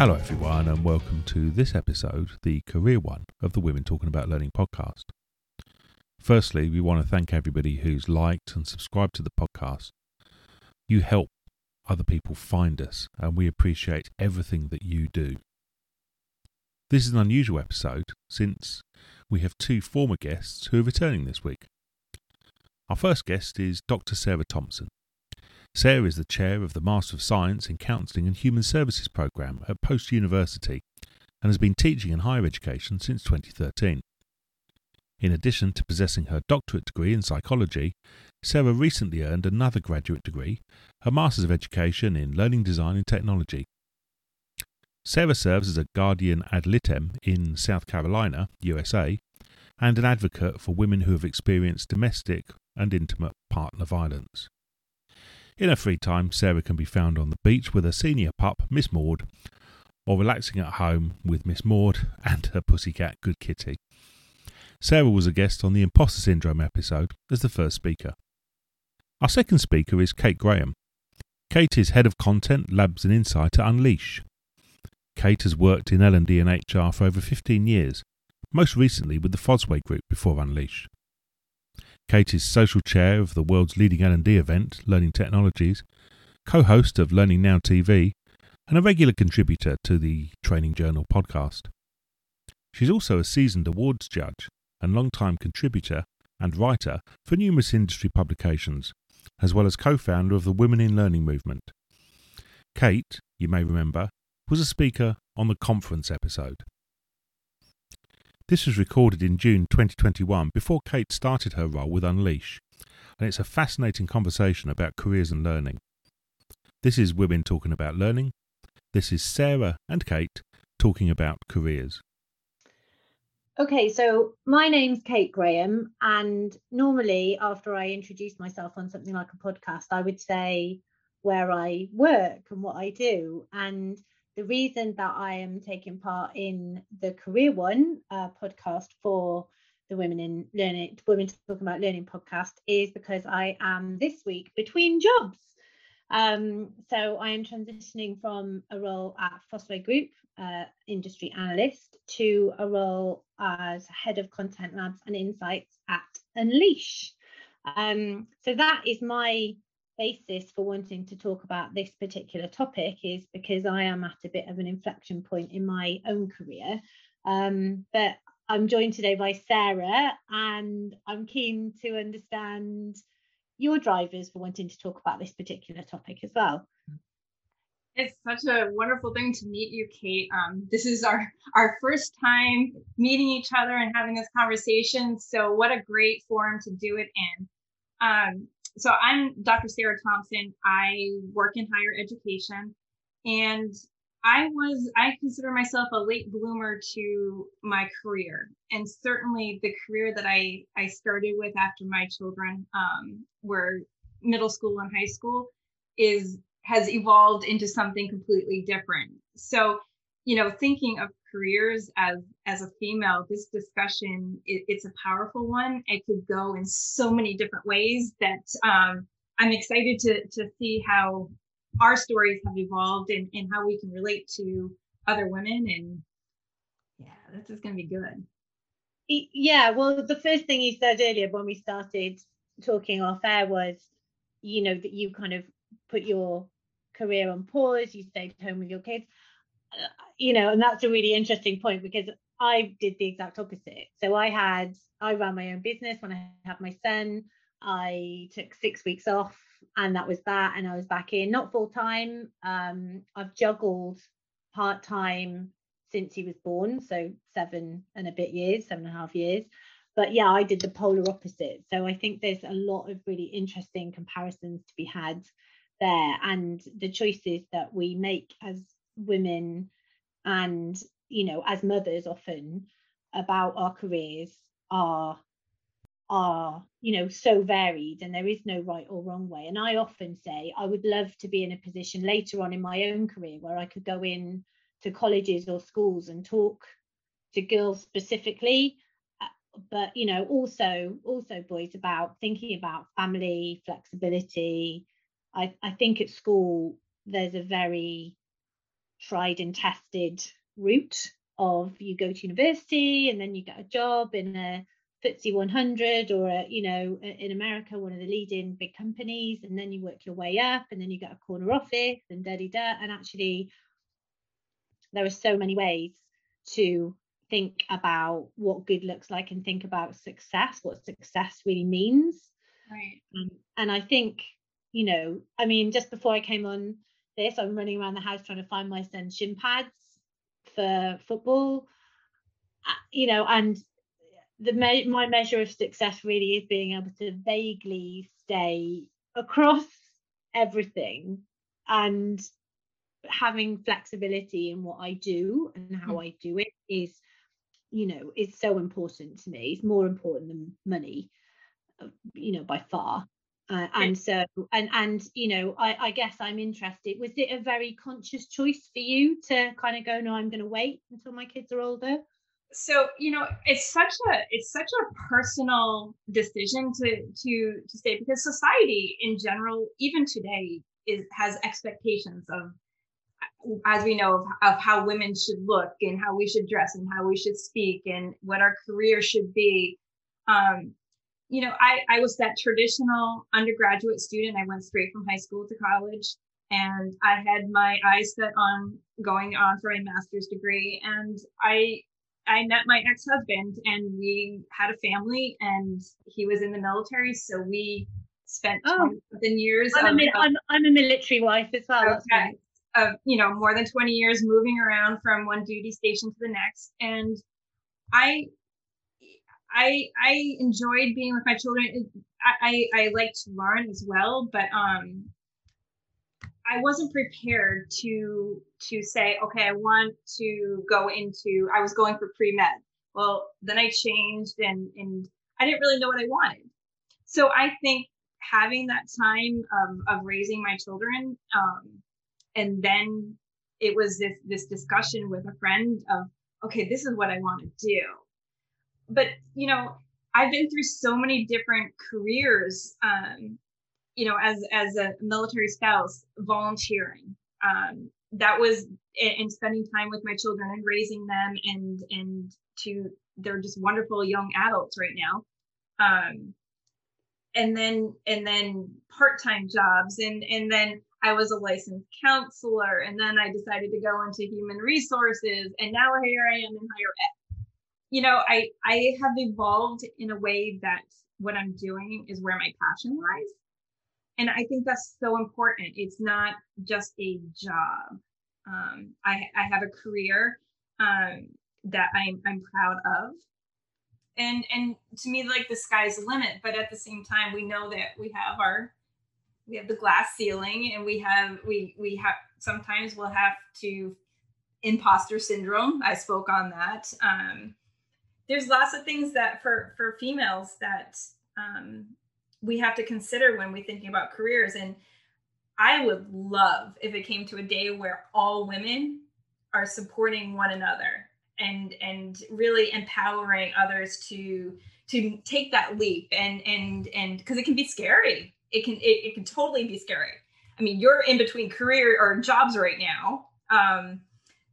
Hello everyone and welcome to this episode, the career one of the Women Talking About Learning podcast. Firstly, we want to thank everybody who's liked and subscribed to the podcast. You help other people find us and we appreciate everything that you do. This is an unusual episode since we have two former guests who are returning this week. Our first guest is Dr Sara Thompson. Sarah is the chair of the Master of Science in Counselling and Human Services programme at Post University and has been teaching in higher education since 2013. In addition to possessing her doctorate degree in psychology, Sarah recently earned another graduate degree, her Masters of Education in Learning Design and Technology. Sarah serves as a guardian ad litem in South Carolina, USA, and an advocate for women who have experienced domestic and intimate partner violence. In her free time, Sarah can be found on the beach with her senior pup, Ms. Maude, or relaxing at home with Ms. Maude and her pussycat, Good Kitty. Sarah was a guest on the Imposter Syndrome episode as the first speaker. Our second speaker is Kate Graham. Kate is Head of Content, Labs and Insight at Unleash. Kate has worked in L&D and HR for over 15 years, most recently with the Fosway Group before Unleash. Kate is social chair of the world's leading L&D event, Learning Technologies, co-host of Learning Now TV, and a regular contributor to the Training Journal podcast. She's also a seasoned awards judge and long-time contributor and writer for numerous industry publications, as well as co-founder of the Women in Learning movement. Kate, you may remember, was a speaker on the conference episode. This was recorded in June 2021 before Kate started her role with Unleash, and it's a fascinating conversation about careers and learning. This is Women Talking About Learning. This is Sarah and Kate talking about careers. Okay, so my name's Kate Graham, and normally after I introduce myself on something like a podcast, I would say where I work and what I do. And the reason that I am taking part in the Career One podcast for the Women Talking About Learning podcast is because I am this week between jobs. So I am transitioning from a role at Fosway Group, industry analyst, to a role as Head of Content Labs and Insights at Unleash. So that is my basis for wanting to talk about this particular topic, is because I am at a bit of an inflection point in my own career, but I'm joined today by Sarah, and I'm keen to understand your drivers for wanting to talk about this particular topic as well. It's such a wonderful thing to meet you, Kate. This is our first time meeting each other and having this conversation, so what a great forum to do it in. So I'm Dr. Sara Thompson. I work in higher education, and I consider myself a late bloomer to my career, and certainly the career that I started with after my children were middle school and high school has evolved into something completely different. So, you know, thinking of careers as a female, this discussion, it's a powerful one. It could go in so many different ways that I'm excited to see how our stories have evolved and how we can relate to other women. And yeah, this is going to be good. Yeah, well, the first thing you said earlier when we started talking off air was, you know, that you kind of put your career on pause, you stayed home with your kids. You know, and that's a really interesting point, because I did the exact opposite. So I ran my own business when I had my son. I took 6 weeks off, and that was that, and I was back in, not full time. I've juggled part time since he was born, so 7.5 years. But yeah, I did the polar opposite. So I think there's a lot of really interesting comparisons to be had there, and the choices that we make as women and, you know, as mothers often about our careers are, you know, so varied, and there is no right or wrong way. And I often say I would love to be in a position later on in my own career where I could go in to colleges or schools and talk to girls specifically, but, you know, also boys, about thinking about family, flexibility. I think at school there's a very tried and tested route of you go to university and then you get a job in a FTSE 100 or, in America, one of the leading big companies, and then you work your way up and then you get a corner office and da-di-da. And actually, there are so many ways to think about what good looks like and think about success, what success really means. Right. And I think, just before I came on this, I'm running around the house trying to find my son's shin pads for football, and my measure of success really is being able to vaguely stay across everything and having flexibility in what I do and how I do it is so important to me. It's more important than money, by far. And so, I guess I'm interested. Was it a very conscious choice for you to kind of go, no, I'm going to wait until my kids are older? So, it's such a personal decision to stay, because society in general, even today, has expectations of, as we know, of how women should look and how we should dress and how we should speak and what our career should be. I was that traditional undergraduate student. I went straight from high school to college, and I had my eyes set on going on for a master's degree. And I met my ex-husband, and we had a family, and he was in the military, so we spent 20-something years. I'm a military wife as well. Okay, more than 20 years moving around from one duty station to the next, and I enjoyed being with my children. I like to learn as well, but I wasn't prepared to say, okay, I want to go into, I was going for pre-med. Well, then I changed and I didn't really know what I wanted. So I think having that time of raising my children, and then it was this discussion with a friend of, okay, this is what I want to do. But, I've been through so many different careers, as a military spouse, volunteering, that was, and spending time with my children and raising them and they're just wonderful young adults right now. And then part-time jobs. And then I was a licensed counselor, and then I decided to go into human resources, and now here I am in higher ed. I have evolved in a way that what I'm doing is where my passion lies. And I think that's so important. It's not just a job. I have a career that I'm proud of. And to me, like, the sky's the limit. But at the same time, we know that we have the glass ceiling, and we have sometimes we'll have to imposter syndrome. I spoke on that. There's lots of things that for females that we have to consider when we're thinking about careers. And I would love if it came to a day where all women are supporting one another and really empowering others to take that leap. And because it can be scary. It can totally be scary. I mean, you're in between career or jobs right now.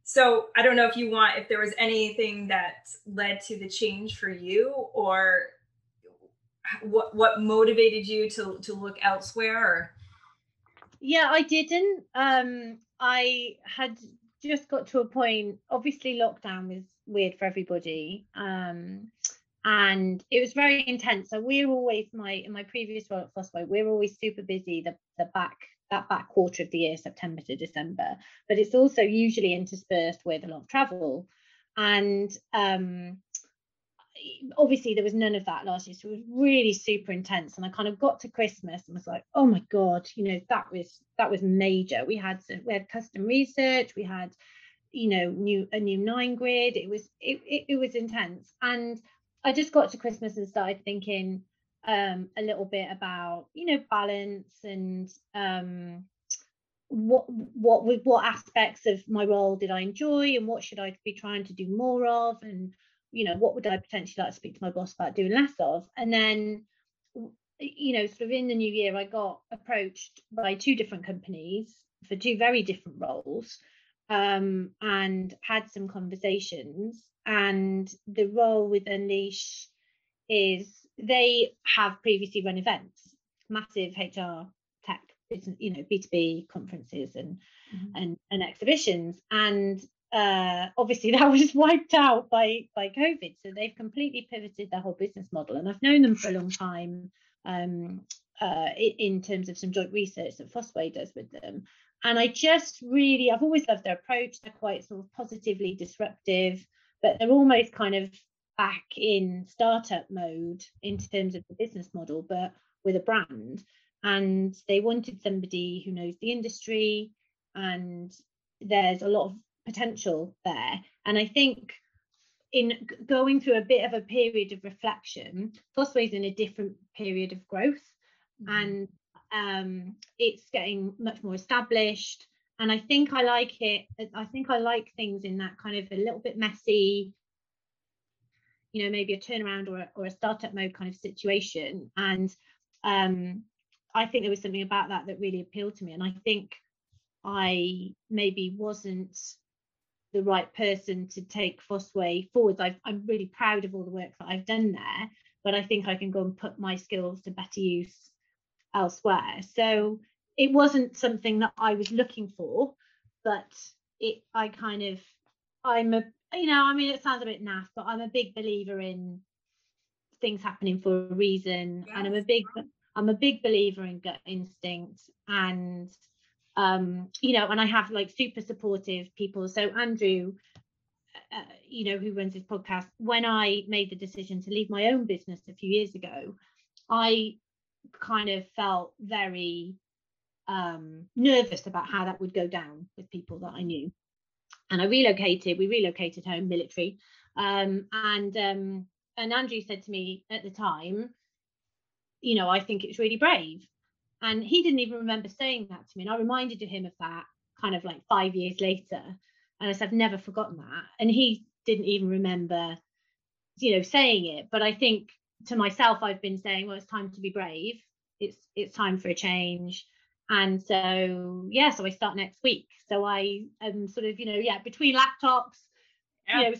So I don't know if there was anything that led to the change for you, or what motivated you to look elsewhere? Or... Yeah, I didn't. I had just got to a point, obviously lockdown was weird for everybody. And it was very intense. So we're always, in my previous role at Fosway, we're always super busy that back quarter of the year, September to December, but it's also usually interspersed with a lot of travel. And obviously there was none of that last year, so it was really super intense. And I kind of got to Christmas and was like, oh my God, that was major. We had custom research, we had, a new 9 grid. It was intense. And I just got to Christmas and started thinking, a little bit about balance and what aspects of my role did I enjoy, and what should I be trying to do more of, and what would I potentially like to speak to my boss about doing less of. And then sort of in the new year, I got approached by two different companies for two very different roles, and had some conversations. And the role with Unleash is they have previously run events, massive HR tech, you know, B2B conferences and exhibitions. And obviously that was wiped out by COVID. So they've completely pivoted their whole business model. And I've known them for a long time in terms of some joint research that Fosway does with them. And I just really, I've always loved their approach. They're quite sort of positively disruptive, but they're almost kind of back in startup mode in terms of the business model, but with a brand. And they wanted somebody who knows the industry, and there's a lot of potential there. And I think in going through a bit of a period of reflection, Fosway's in a different period of growth, and it's getting much more established. And I think I like it. I think I like things in that kind of a little bit messy, you know, maybe a turnaround or a startup mode kind of situation. And I think there was something about that that really appealed to me. And I think I maybe wasn't the right person to take Fosway forwards. I'm really proud of all the work that I've done there, but I think I can go and put my skills to better use elsewhere. So it wasn't something that I was looking for, but it sounds a bit naff, but I'm a big believer in things happening for a reason. Yes. And I'm a big believer in gut instinct, and and I have like super supportive people. So Andrew, who runs his podcast, when I made the decision to leave my own business a few years ago, I kind of felt very nervous about how that would go down with people that I knew. And I relocated home, military. And Andrew said to me at the time, you know, I think it's really brave. And he didn't even remember saying that to me. And I reminded him of that kind of like 5 years later. And I said, I've never forgotten that. And he didn't even remember, you know, saying it. But I think to myself, I've been saying, well, it's time to be brave. It's time for a change. And so, so I start next week. So I am sort of, between laptops,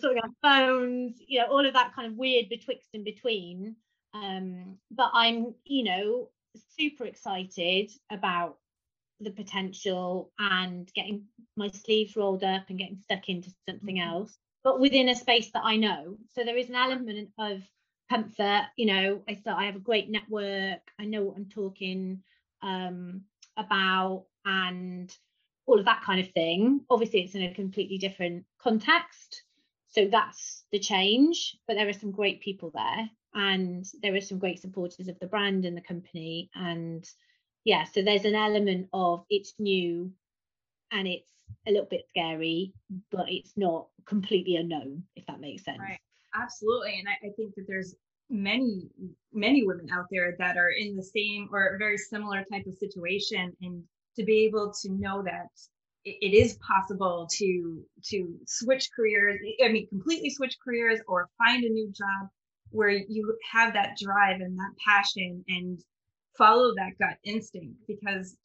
sorting out phones, all of that kind of weird betwixt and between. But I'm, super excited about the potential and getting my sleeves rolled up and getting stuck into something else, but within a space that I know. So there is an element of comfort, I have a great network. I know what I'm talking about and all of that kind of thing. Obviously it's in a completely different context, so that's the change, but there are some great people there, and there are some great supporters of the brand and the company. And so there's an element of it's new and it's a little bit scary, but it's not completely unknown, if that makes sense. Right. Absolutely. And I think that there's many women out there that are in the same or very similar type of situation, and to be able to know that it is possible to switch careers, completely switch careers or find a new job where you have that drive and that passion and follow that gut instinct, because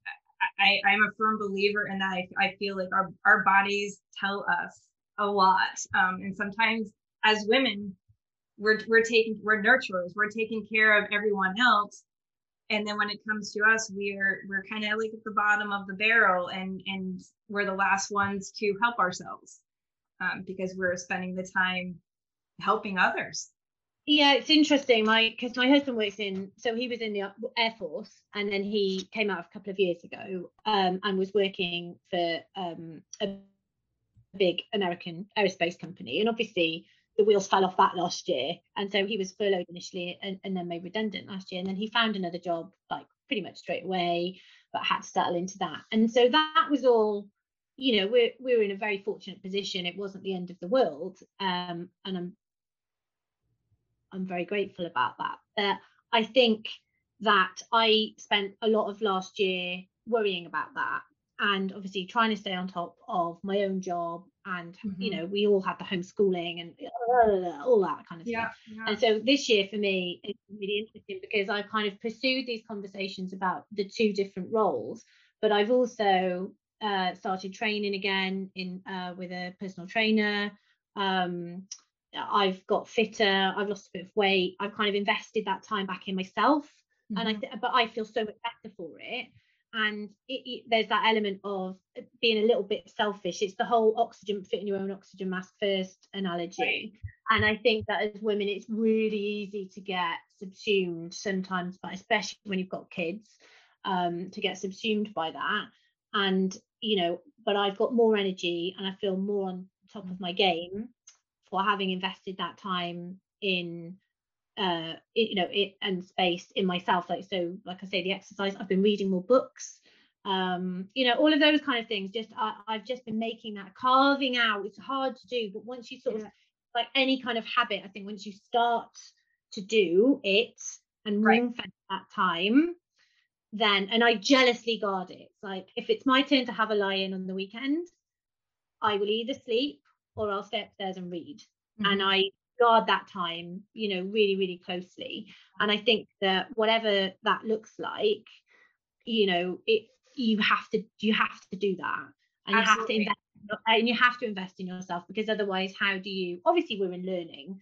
I'm a firm believer in that. I feel like our bodies tell us a lot, and sometimes as women we're nurturers, we're taking care of everyone else, and then when it comes to us, we're kind of like at the bottom of the barrel, and we're the last ones to help ourselves, because we're spending the time helping others. Yeah, it's interesting, because my husband works so he was in the Air Force, and then he came out a couple of years ago, and was working for a big American aerospace company. And obviously the wheels fell off that last year. And so he was furloughed initially and then made redundant last year. And then he found another job, like pretty much straight away, but had to settle into that. And so that was all, we're in a very fortunate position. It wasn't the end of the world. And I'm very grateful about that. But I think that I spent a lot of last year worrying about that, and obviously trying to stay on top of my own job. And, we all had the homeschooling and all that kind of stuff. Yeah. And so this year for me, it's really interesting because I kind of pursued these conversations about the two different roles, but I've also started training again in with a personal trainer. I've got fitter, I've lost a bit of weight, I've kind of invested that time back in myself. Mm-hmm. And but I feel so much better for it. And there's that element of being a little bit selfish. It's the whole oxygen, fitting your own oxygen mask first analogy. Right. And I think that as women, it's really easy to get subsumed sometimes, but especially when you've got kids, to get subsumed by that. And, you know, but I've got more energy and I feel more on top of my game for having invested that time in and space in myself. Like I say, the exercise, I've been reading more books, all of those kind of things. Just I've just been making that, carving out. It's hard to do, but once you sort of, like any kind of habit, I think once you start to do it and ring fence that time, then, and I jealously guard it. It's like, if it's my turn to have a lie-in on the weekend, I will either sleep or I'll stay upstairs and read. Mm-hmm. And I guard that time, you know, really, really closely. And I think that whatever that looks like, you know, you have to do that, and absolutely. You have to invest in yourself, because otherwise, how do you? Obviously, we're in learning,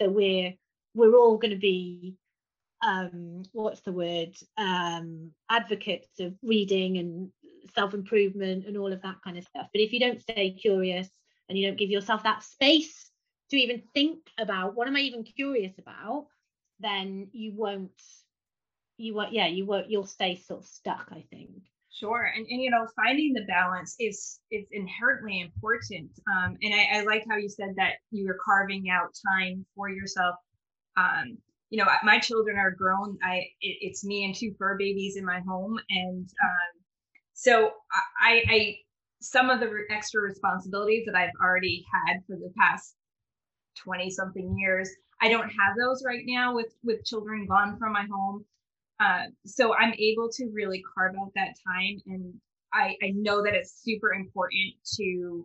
so we're all going to be advocates of reading and self-improvement and all of that kind of stuff. But if you don't stay curious and you don't give yourself that space to even think about what am I even curious about, then you won't you'll stay sort of stuck, I think. Sure. And you know, finding the balance is inherently important. And I like how you said that you were carving out time for yourself. You know, my children are grown. It's me and two fur babies in my home, and so I some of the extra responsibilities that I've already had for the past 20 something years, I don't have those right now with children gone from my home. So I'm able to really carve out that time, and I know that it's super important to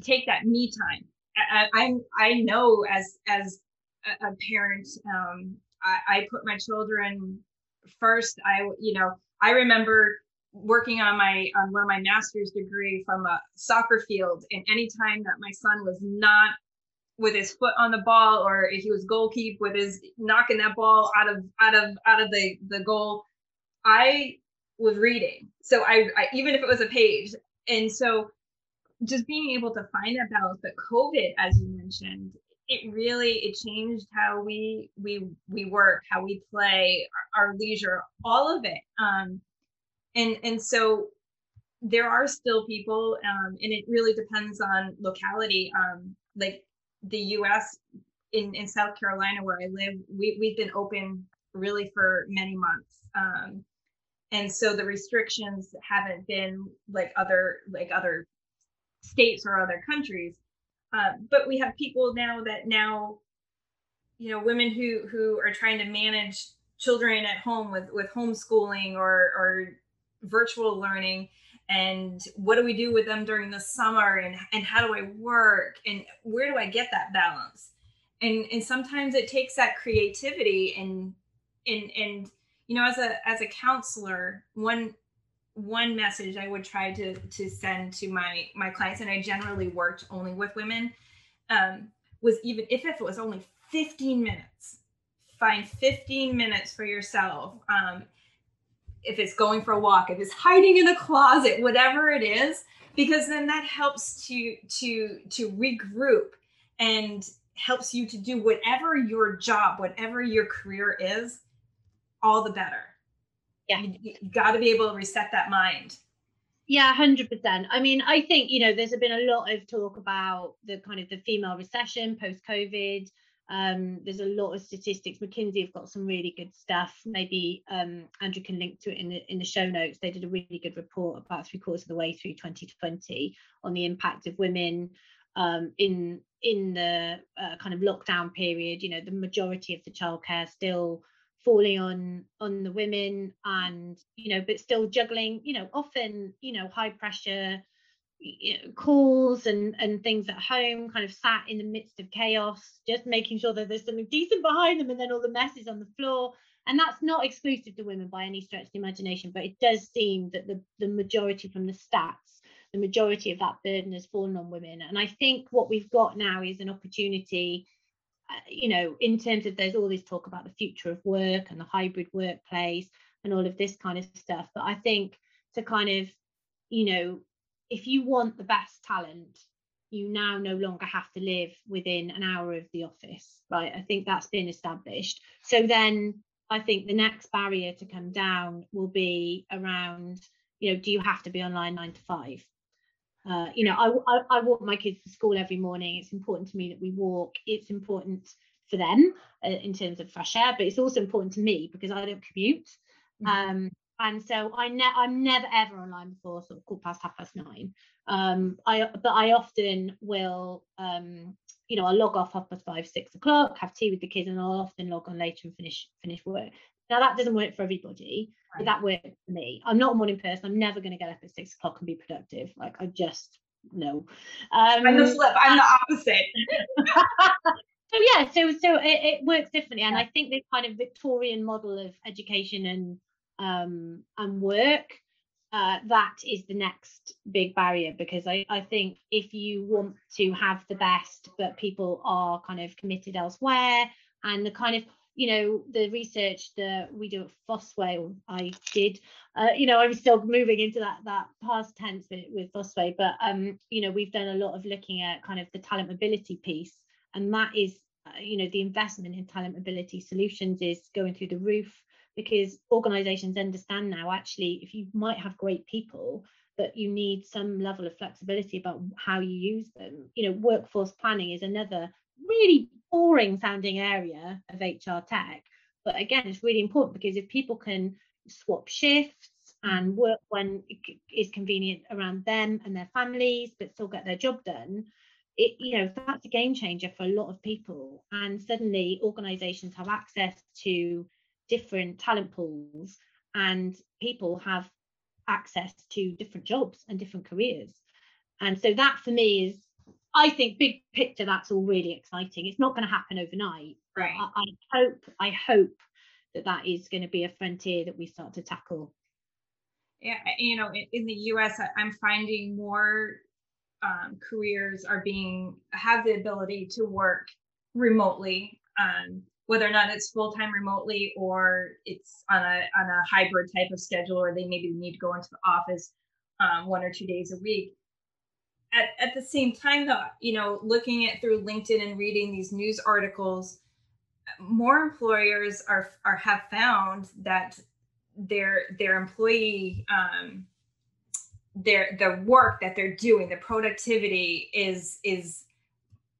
take that me time. I know as a parent, I put my children first. I remember working on one of my master's degree from a soccer field, and anytime that my son was not with his foot on the ball, or if he was goalkeep with his knocking that ball out of the goal, I was reading. So I even if it was a page. And so just being able to find that balance. But COVID, as you mentioned, it changed how we work, how we play, our leisure, all of it. And so there are still people, and it really depends on locality. Like the U.S. in South Carolina, where I live, we've been open really for many months, and so the restrictions haven't been like other states or other countries. But we have people now, you know, women who are trying to manage children at home with homeschooling or virtual learning, and what do we do with them during the summer, and how do I work, and where do I get that balance? And sometimes it takes that creativity and you know, as a counselor, one message I would try to send to my clients, and I generally worked only with women, was even if it was only 15 minutes, find 15 minutes for yourself. If it's going for a walk, if it's hiding in a closet, whatever it is, because then that helps to regroup and helps you to do whatever your job, whatever your career is, all the better. Yeah. You got to be able to reset that mind. Yeah, 100%. I mean, I think, you know, there's been a lot of talk about the kind of the female recession post-COVID. There's a lot of statistics. McKinsey have got some really good stuff. Maybe Andrew can link to it in the show notes. They did a really good report about 3/4 of the way through 2020 on the impact of women in the kind of lockdown period. You know, the majority of the childcare still falling on the women, and, you know, but still juggling, you know, often, you know, high pressure calls and things at home, kind of sat in the midst of chaos, just making sure that there's something decent behind them, and then all the messes on the floor, And that's not exclusive to women by any stretch of the imagination, but it does seem that the majority, from the stats, the majority of that burden has fallen on women. And I think what we've got now is an opportunity, you know, in terms of there's all this talk about the future of work and the hybrid workplace and all of this kind of stuff. But I think to kind of, you know, if you want the best talent, you now no longer have to live within an hour of the office, right? I think that's been established. So then I think the next barrier to come down will be around, you know, do you have to be online 9 to 5? You know, I walk my kids to school every morning. It's important to me that we walk. It's important for them in terms of fresh air, but it's also important to me because I don't commute. And so I'm never, ever online before sort of 9:15. But I often will, you know, I'll log off 5:30, 6 o'clock, have tea with the kids, and I'll often log on later and finish work. Now, that doesn't work for everybody, but that worked for me. I'm not a morning person. I'm never going to get up at 6 o'clock and be productive. Like, I just, no. I'm the flip. I'm the opposite. So, yeah, so it works differently. And I think the kind of Victorian model of education and work, that is the next big barrier, because I think if you want to have the best, but people are kind of committed elsewhere, and the kind of, you know, the research that we do at Fosway, or I did, you know, I'm still moving into that past tense with Fosway, but, you know, we've done a lot of looking at kind of the talent mobility piece, and that is, you know, the investment in talent mobility solutions is going through the roof, because organisations understand now, actually, if you might have great people, that you need some level of flexibility about how you use them. You know, workforce planning is another really boring sounding area of HR tech, but again, it's really important, because if people can swap shifts and work when it is convenient around them and their families, but still get their job done, it, you know, that's a game changer for a lot of people. And suddenly organizations have access to different talent pools, and people have access to different jobs and different careers. And so that, for me, is, I think, big picture, that's all really exciting. It's not going to happen overnight. Right. I hope that is going to be a frontier that we start to tackle. Yeah, you know, in the US, I'm finding more careers have the ability to work remotely, whether or not it's full time remotely, or it's on a hybrid type of schedule, or they maybe need to go into the office 1 or 2 days a week. At the same time, though, you know, looking at through LinkedIn and reading these news articles, more employers have found that their employee, the work that they're doing, the productivity is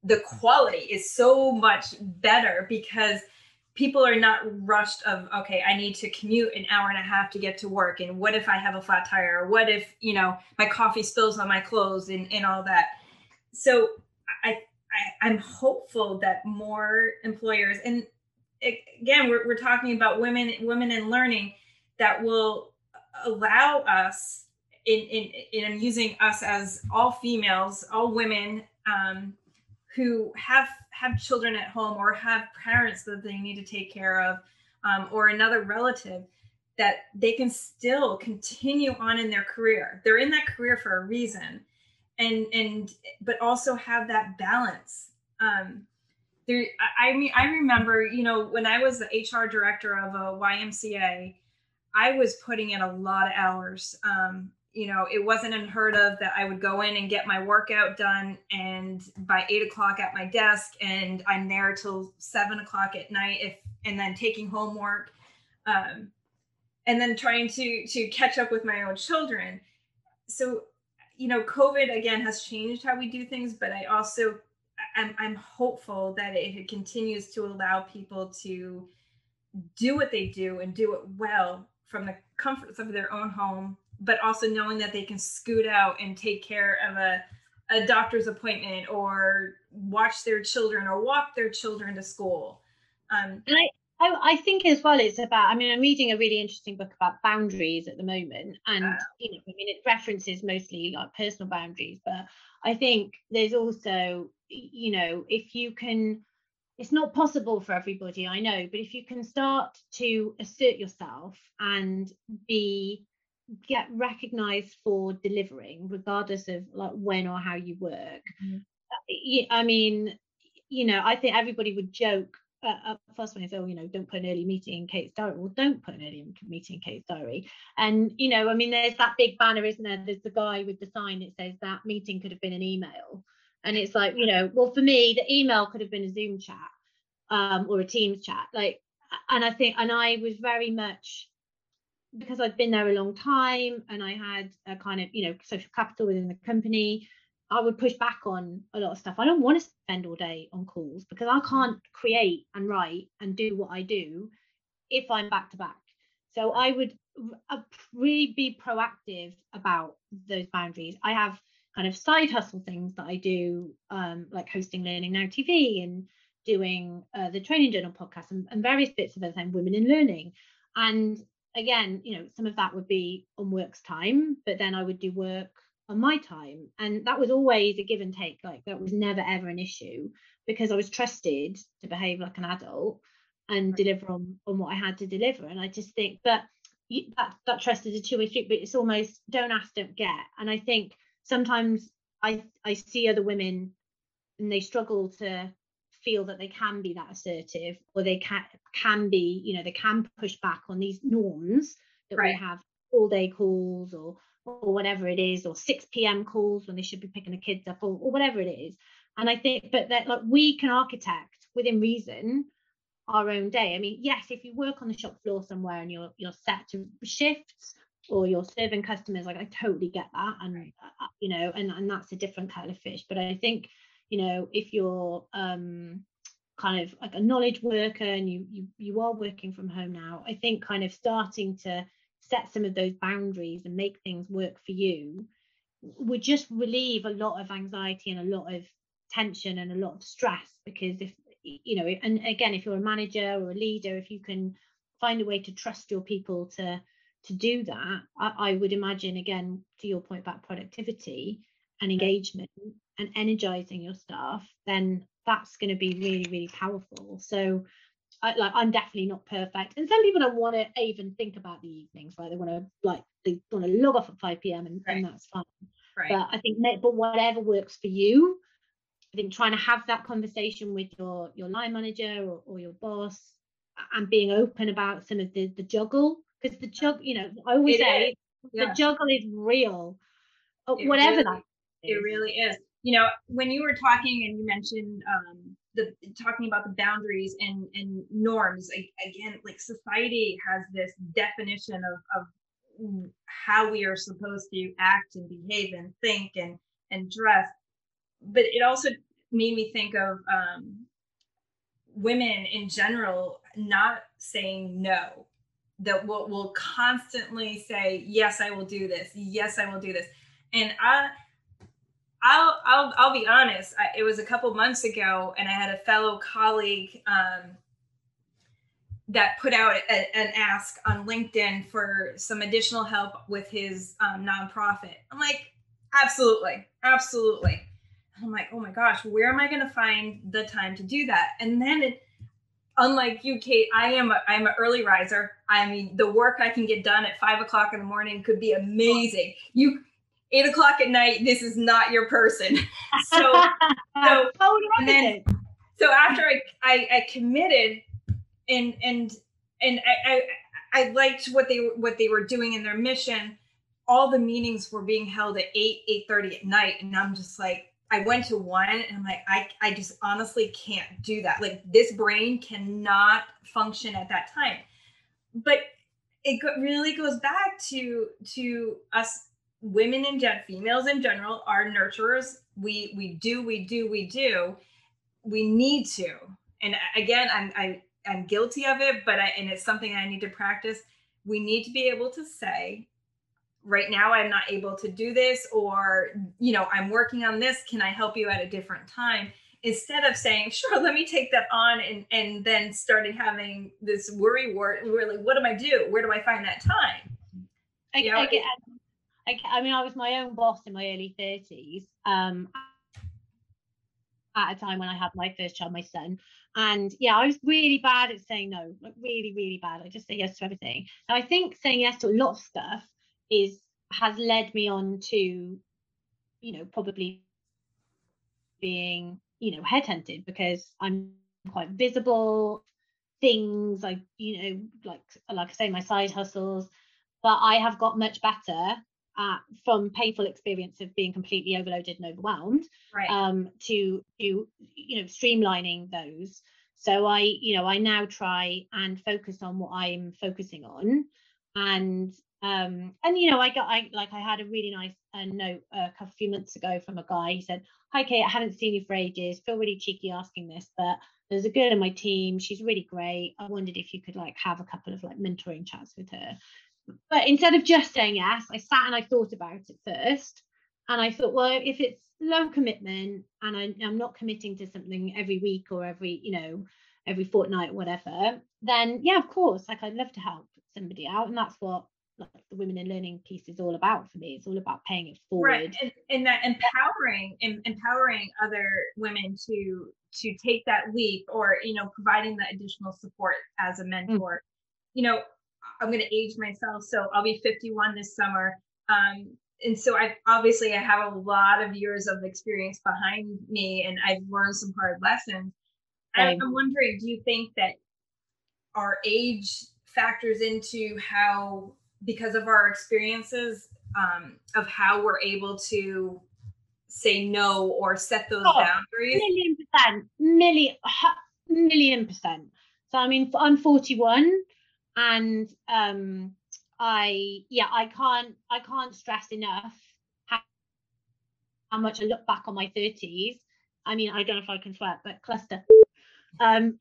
the quality is so much better, because people are not rushed of, okay, I need to commute an hour and a half to get to work, and what if I have a flat tire, or what if, you know, my coffee spills on my clothes and all that. So I'm hopeful that more employers, and again, we're talking about women in learning, that will allow us, in I'm using us as all females, all women, who have children at home, or have parents that they need to take care of, or another relative, that they can still continue on in their career. They're in that career for a reason, but also have that balance. I mean, I remember, you know, when I was the HR director of a YMCA, I was putting in a lot of hours. You know, it wasn't unheard of that I would go in and get my workout done, and by 8 o'clock at my desk, and I'm there till 7 o'clock at night, and then taking homework, and then trying to catch up with my own children. So, you know, COVID again has changed how we do things, but I also, I'm hopeful that it continues to allow people to do what they do and do it well from the comforts of their own home, but also knowing that they can scoot out and take care of a doctor's appointment, or watch their children, or walk their children to school. And I think as well, it's about, I mean, I'm reading a really interesting book about boundaries at the moment. And, you know, I mean, it references mostly like personal boundaries, but I think there's also, you know, if you can, it's not possible for everybody, I know, but if you can start to assert yourself and get recognized for delivering, regardless of like when or how you work. Mm-hmm. I mean, you know, I think everybody would joke at first when I say, oh, you know, don't put an early meeting in Kate's diary. Well, don't put an early meeting in Kate's diary. And, you know, I mean, there's that big banner, isn't there? There's the guy with the sign that says that meeting could have been an email. And it's like, you know, well, for me, the email could have been a Zoom chat or a Teams chat. Like, and I think, and I was very much, because I'd been there a long time and I had a kind of, you know, social capital within the company, I would push back on a lot of stuff. I don't want to spend all day on calls because I can't create and write and do what I do if I'm back to back. So I would really be proactive about those boundaries. I have kind of side hustle things that I do, like hosting Learning Now TV and doing the Training Journal podcast and various bits of everything, Women in Learning. And again, you know, some of that would be on work's time, but then I would do work on my time. And that was always a give and take. Like, that was never, ever an issue because I was trusted to behave like an adult and deliver on what I had to deliver. And I just think that trust is a two-way street, but it's almost don't ask, don't get. And I think sometimes I see other women and they struggle to feel that they can be that assertive, or they can be, you know, they can push back on these norms that right. we have, all day calls or whatever it is, or 6 p.m. calls when they should be picking the kids up or whatever it is. And I think, but that, like, we can architect within reason our own day. I mean, yes, if you work on the shop floor somewhere and you're set to shifts or you're serving customers, like, I totally get that, and right. You know, and that's a different kettle of fish. But I think, you know, if you're kind of like a knowledge worker and you are working from home now, I think kind of starting to set some of those boundaries and make things work for you would just relieve a lot of anxiety and a lot of tension and a lot of stress. Because if, you know, and again, if you're a manager or a leader, if you can find a way to trust your people to do that, I would imagine, again, to your point about productivity and engagement and energizing your staff, then that's going to be really, really powerful. So I'm definitely not perfect, and some people don't want to even think about the evenings, like they want to log off at 5 p.m. and, right. and that's fine, right. But I think whatever works for you, I think trying to have that conversation with your line manager or your boss, and being open about some of the juggle, because the juggle, you know, I always say yeah. the juggle is real, whatever really, that is. It really is. You know, when you were talking and you mentioned talking about the boundaries and norms, again, like, society has this definition of how we are supposed to act and behave and think and dress. But it also made me think of women in general not saying no, that will constantly say, yes, I will do this. Yes, I will do this. And I'll be honest. It was a couple months ago, and I had a fellow colleague that put out an ask on LinkedIn for some additional help with his nonprofit. I'm like, absolutely, absolutely. I'm like, oh my gosh, where am I going to find the time to do that? And then, unlike you, Kate, I'm an early riser. I mean, the work I can get done at 5 o'clock in the morning could be amazing. 8 o'clock at night, this is not your person. So after I committed and I liked what they were doing in their mission, all the meetings were being held at 8:30 at night. And I'm just like, I went to one and I'm like, I just honestly can't do that. Like, this brain cannot function at that time. But it really goes back to us. Women in general, females in general, are nurturers. We do. We need to. And again, I'm guilty of it, but and it's something I need to practice. We need to be able to say, right now I'm not able to do this, or, you know, I'm working on this. Can I help you at a different time? Instead of saying, sure, let me take that on, and then started having this worry wart. And we're like, what do I do? Where do I find that time? I mean, I was my own boss in my early 30s, at a time when I had my first child, my son. And yeah, I was really bad at saying no, like really, really bad. I just say yes to everything. So I think saying yes to a lot of stuff has led me on to, probably being, headhunted, because I'm quite visible, things like, like I say, my side hustles. But I have got much better at, from painful experience of being completely overloaded and overwhelmed, right, to streamlining those. So I now try and focus on what I'm focusing on, and I had a really nice note a few months ago from a guy. He said, "Hi Kate, I haven't seen you for ages. Feel really cheeky asking this, but there's a girl in my team. She's really great. I wondered if you could have a couple of mentoring chats with her." But instead of just saying yes, I sat and I thought about it first, and I thought, well, if it's low commitment and I'm not committing to something every week or every fortnight or whatever, then yeah, of course, I'd love to help somebody out, and that's what the Women in Learning piece is all about for me. It's all about paying it forward, right, and that empowering other women to take that leap, or providing that additional support as a mentor. I'm going to age myself, so I'll be 51 this summer, and so I have a lot of years of experience behind me, and I've learned some hard lessons. I'm wondering, do you think that our age factors into how, because of our experiences, of how we're able to say no or set those boundaries? Million percent. So I'm 41. And I can't stress enough how much I look back on my 30s. I don't know if I can swear, but cluster. There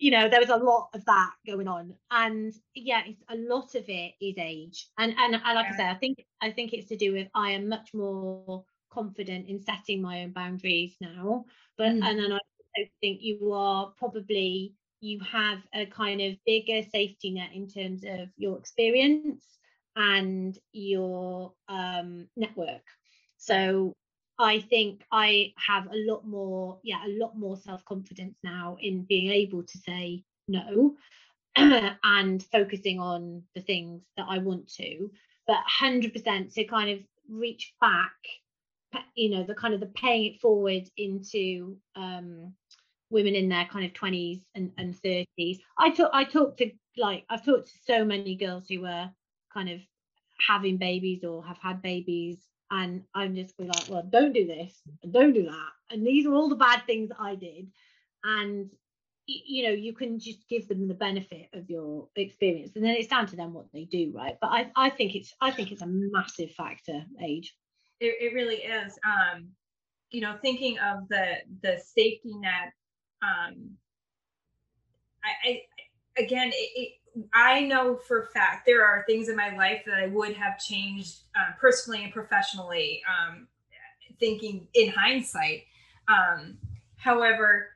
was a lot of that going on, and yeah, a lot of it is age. And like I say, I think it's to do with, I am much more confident in setting my own boundaries now. But and then I also think you have a kind of bigger safety net in terms of your experience and your network. So I think I have a lot more self-confidence now in being able to say no and focusing on the things that I want to. But 100% to kind of reach back, the paying it forward into women in their kind of 20s and 30s. I've talked to so many girls who were kind of having babies or have had babies, and I'm just well, don't do this, don't do that, and these are all the bad things that I did. And you can just give them the benefit of your experience, and then it's down to them what they do, right? But I think it's a massive factor, age. It really is. Thinking of the safety net. I know for a fact there are things in my life that I would have changed personally and professionally, thinking in hindsight. However,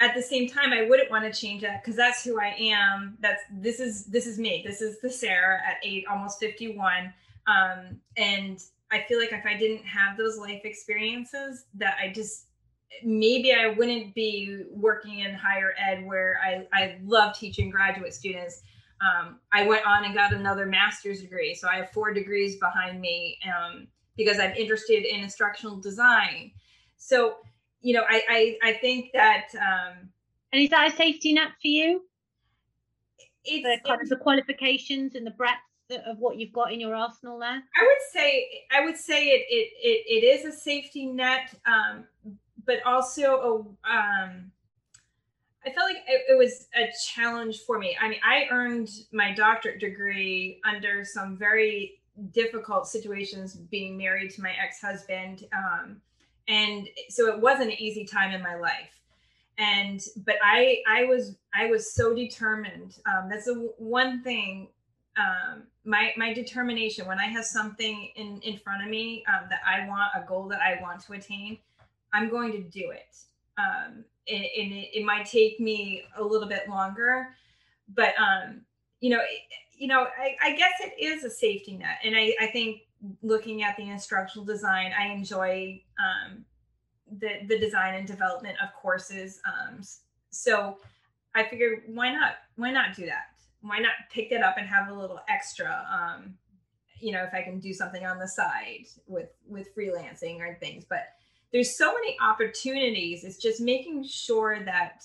at the same time, I wouldn't want to change that, because that's who I am. This is me. This is the Sara at almost 51. And I feel like if I didn't have those life experiences, that maybe I wouldn't be working in higher ed, where I love teaching graduate students. I went on and got another master's degree. So I have 4 degrees behind me, because I'm interested in instructional design. So, I think that... and is that a safety net for you? The qualifications and the breadth of what you've got in your arsenal there? I would say it is a safety net, but also I felt like it was a challenge for me. I earned my doctorate degree under some very difficult situations, being married to my ex-husband, and so it wasn't an easy time in my life. But I was so determined. That's the one thing. My determination, when I have something in front of me, that I want, a goal that I want to attain, I'm going to do it. It might take me a little bit longer, but I guess it is a safety net. And I think looking at the instructional design, I enjoy the design and development of courses. So I figured, why not do that? Why not pick it up and have a little extra, you know, if I can do something on the side with freelancing or things. But there's so many opportunities. It's just making sure that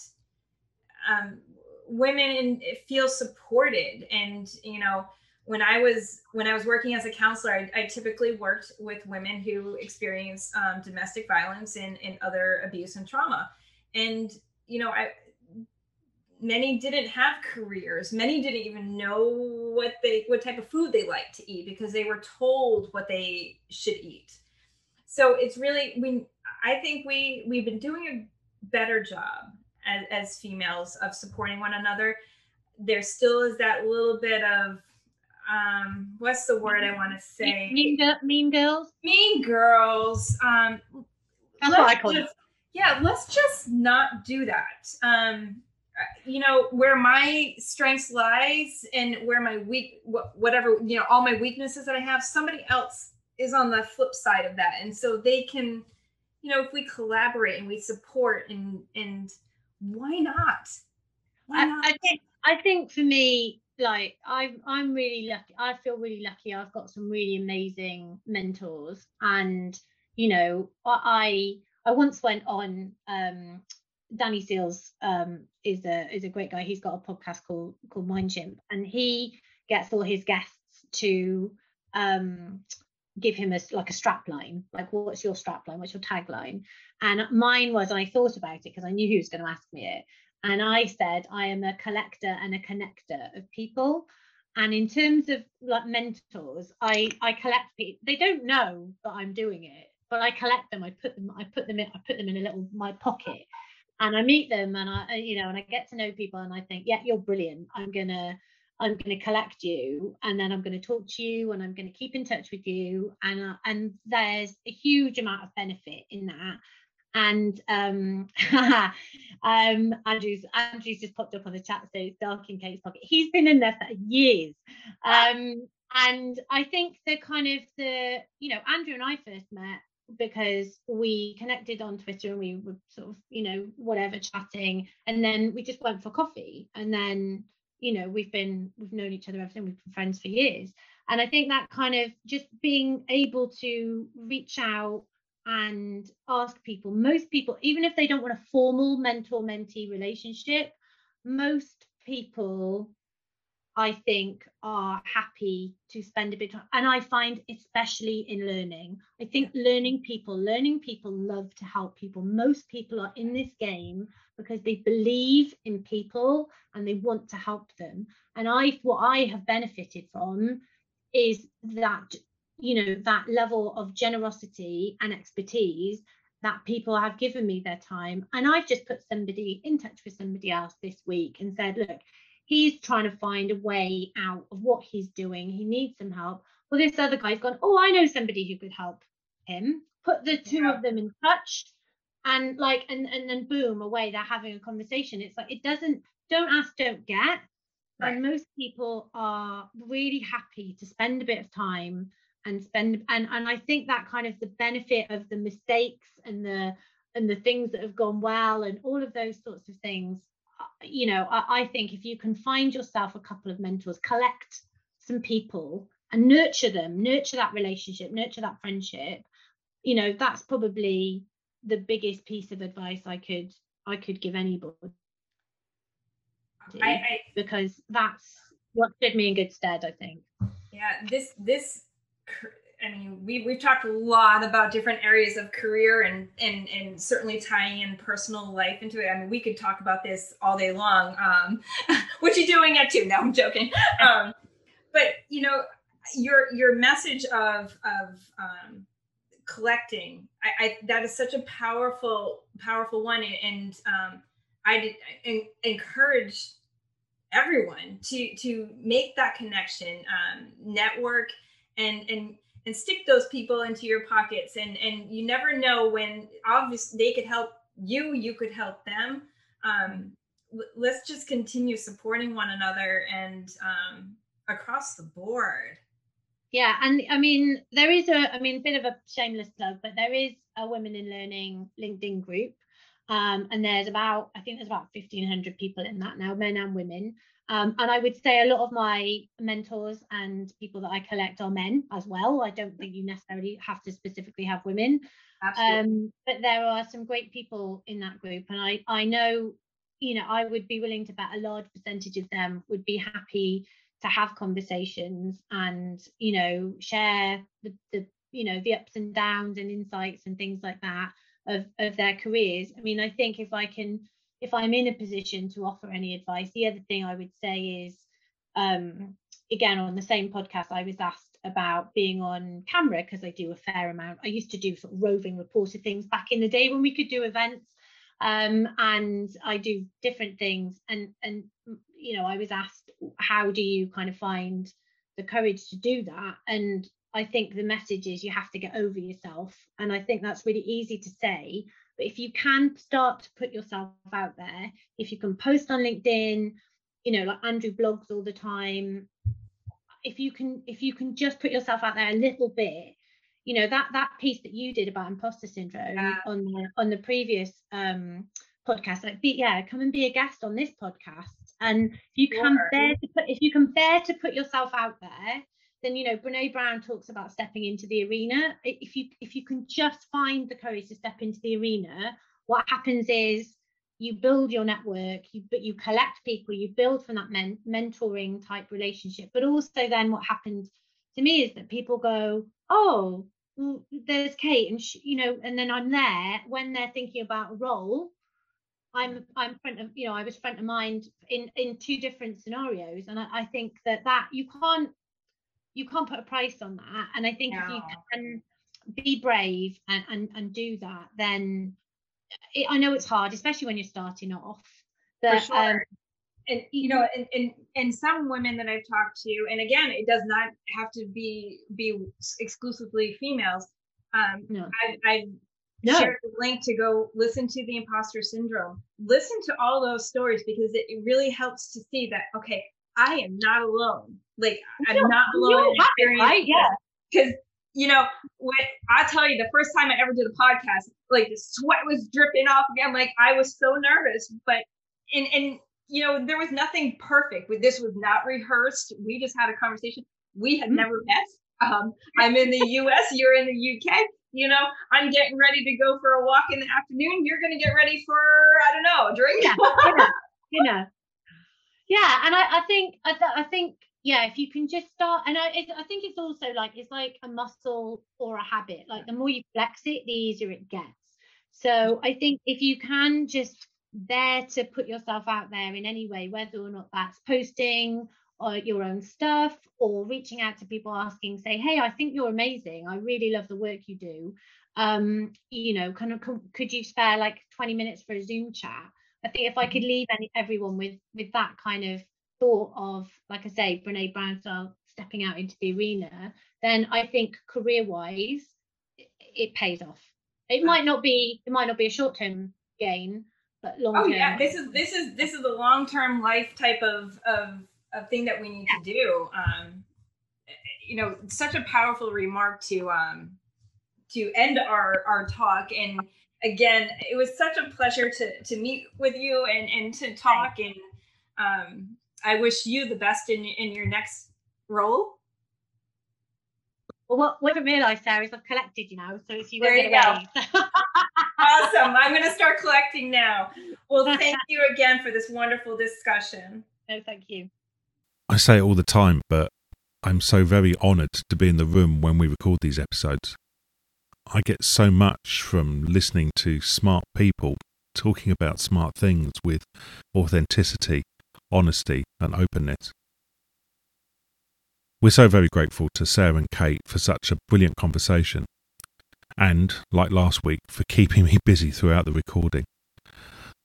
women feel supported. And, you know, when I was working as a counselor, I typically worked with women who experience domestic violence and other abuse and trauma. And, you know, many didn't have careers. Many didn't even know what type of food they liked to eat because they were told what they should eat. So it's really, I think we've been doing a better job as females of supporting one another. There still is that little bit of, what's the word I want to say? Mean girls? Mean girls. That's what I call it. Yeah, let's just not do that. You know, where my strengths lies and where my whatever, you know, all my weaknesses that I have, somebody else is on the flip side of that. And so they can, you know, if we collaborate and we support and why not? Why not? I think for me, like I'm really lucky. I feel really lucky. I've got some really amazing mentors, and, you know, I once went on, Danny Seals is a great guy. He's got a podcast called Mindchimp, and he gets all his guests to give him a strap line, like, what's your strap line? What's your tagline? And mine was, and I thought about it because I knew he was going to ask me it, and I said, I am a collector and a connector of people. And in terms of like mentors, I collect people. They don't know that I'm doing it, but I collect them. I put them in a little my pocket. And I meet them, and I, you know, and I get to know people, and I think, yeah, you're brilliant. I'm gonna collect you, and then I'm gonna talk to you, and I'm gonna keep in touch with you. And there's a huge amount of benefit in that. And Andrew's just popped up on the chat, so it's dark in Kate's pocket. He's been in there for years. And I think the kind of the, you know, Andrew and I first met because we connected on Twitter, and we were sort of, you know, whatever, chatting, and then we just went for coffee, and then, you know, we've known each other ever since. We've been friends for years. And I think that kind of just being able to reach out and ask people, most people, even if they don't want a formal mentor-mentee relationship, most people I think are happy to spend a bit of time. And I find, especially in learning, I think learning people love to help people. Most people are in this game because they believe in people and they want to help them. And what I have benefited from is that, you know, that level of generosity and expertise that people have given me their time. And I've just put somebody in touch with somebody else this week and said, look, he's trying to find a way out of what he's doing. He needs some help. Well, this other guy's gone, oh, I know somebody who could help him. Put the two of them in touch, and like, and then boom, away, they're having a conversation. It's like, don't ask, don't get. Right. And most people are really happy to spend a bit of time and I think that kind of the benefit of the mistakes and the things that have gone well and all of those sorts of things. You know, I think if you can find yourself a couple of mentors, collect some people and nurture them, nurture that relationship, nurture that friendship, you know, that's probably the biggest piece of advice I could give anybody, because that's what stood me in good stead, I think. Yeah, this I mean, we've talked a lot about different areas of career and certainly tying in personal life into it. I mean, we could talk about this all day long. What you doing at 2? No, I'm joking. But you know, your message of collecting, I that is such a powerful one, and I encourage everyone to make that connection, network, and stick those people into your pockets, and you never know when, obviously, they could help you, you could help them. Let's just continue supporting one another and across the board. Yeah, and I mean, there is a bit of a shameless plug, but there is a Women in Learning LinkedIn group. And there's about, I think there's about 1,500 people in that now, men and women. And I would say a lot of my mentors and people that I collect are men as well. I don't think you necessarily have to specifically have women. Absolutely. But there are some great people in that group. And I know, you know, I would be willing to bet a large percentage of them would be happy to have conversations and, you know, share the you know, the ups and downs and insights and things like that of their careers. I mean, I think if I'm in a position to offer any advice, the other thing I would say is, again, on the same podcast, I was asked about being on camera because I do a fair amount. I used to do sort of roving reporter things back in the day when we could do events, and I do different things. And you know, I was asked, how do you kind of find the courage to do that? And I think the message is you have to get over yourself. And I think that's really easy to say, but if you can start to put yourself out there, if you can post on LinkedIn, you know, like Andrew blogs all the time, if you can just put yourself out there a little bit, you know, that piece that you did about imposter syndrome on the previous podcast, like, come and be a guest on this podcast. And if you can bear to put yourself out there, then, you know, Brené Brown talks about stepping into the arena. If you can just find the courage to step into the arena, what happens is you build your network, you collect people, you build from that mentoring type relationship. But also then what happened to me is that people go, oh, well, there's Kate, and she, you know, and then I'm there when they're thinking about a role. I'm front of, you know, I was front of mind in two different scenarios, and I think that you can't put a price on that. And I think if you can be brave and do that, then I know it's hard, especially when you're starting off. But, for sure. And you know, and some women that I've talked to, and again, it does not have to be exclusively females. No. I shared the link to go listen to the imposter syndrome. Listen to all those stories because it really helps to see that, okay, I am not alone. Like, I'm not alone. Right? Yeah. Because, you know, when I tell you the first time I ever did a podcast, like the sweat was dripping off again. Like, I was so nervous, but, and you know, there was nothing perfect. This was not rehearsed. We just had a conversation. We had never met. I'm in the US, you're in the UK. You know, I'm getting ready to go for a walk in the afternoon. You're going to get ready for, I don't know, a drink. Dinner. Yeah. And I think, yeah, if you can just start. And I think it's also like, it's like a muscle or a habit. Like, the more you flex it, the easier it gets. So I think if you can just dare to put yourself out there in any way, whether or not that's posting or your own stuff or reaching out to people, asking, say, hey, I think you're amazing, I really love the work you do, you know, kind of, could you spare like 20 minutes for a Zoom chat? I think if I could leave everyone with that kind of thought of, like I say, Brené Brown style, stepping out into the arena, then I think career-wise it pays off. It might not be a short-term gain, but long-term. Oh yeah, this is the long-term life type of thing that we need to do. You know, such a powerful remark to end our talk. And again, it was such a pleasure to meet with you and to talk. And I wish you the best in your next role. Well, what I realized, Sarah, is I've collected you now, so it's you. There you go. Awesome. I'm going to start collecting now. Well, thank you again for this wonderful discussion. No, thank you. I say it all the time, but I'm so very honoured to be in the room when we record these episodes. I get so much from listening to smart people talking about smart things with authenticity, honesty, and openness. We're so very grateful to Sarah and Kate for such a brilliant conversation, and, like last week, for keeping me busy throughout the recording.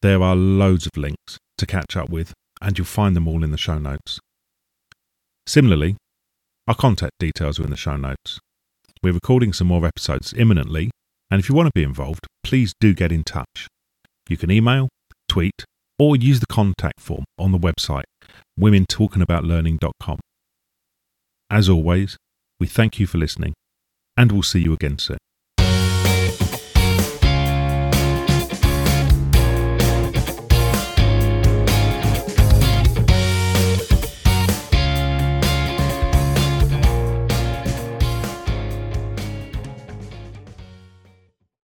There are loads of links to catch up with, and you'll find them all in the show notes. Similarly, our contact details are in the show notes. We're recording some more episodes imminently, and if you want to be involved, please do get in touch. You can email, tweet, or use the contact form on the website, womentalkingaboutlearning.com. As always, We thank you for listening, and we'll see you again soon.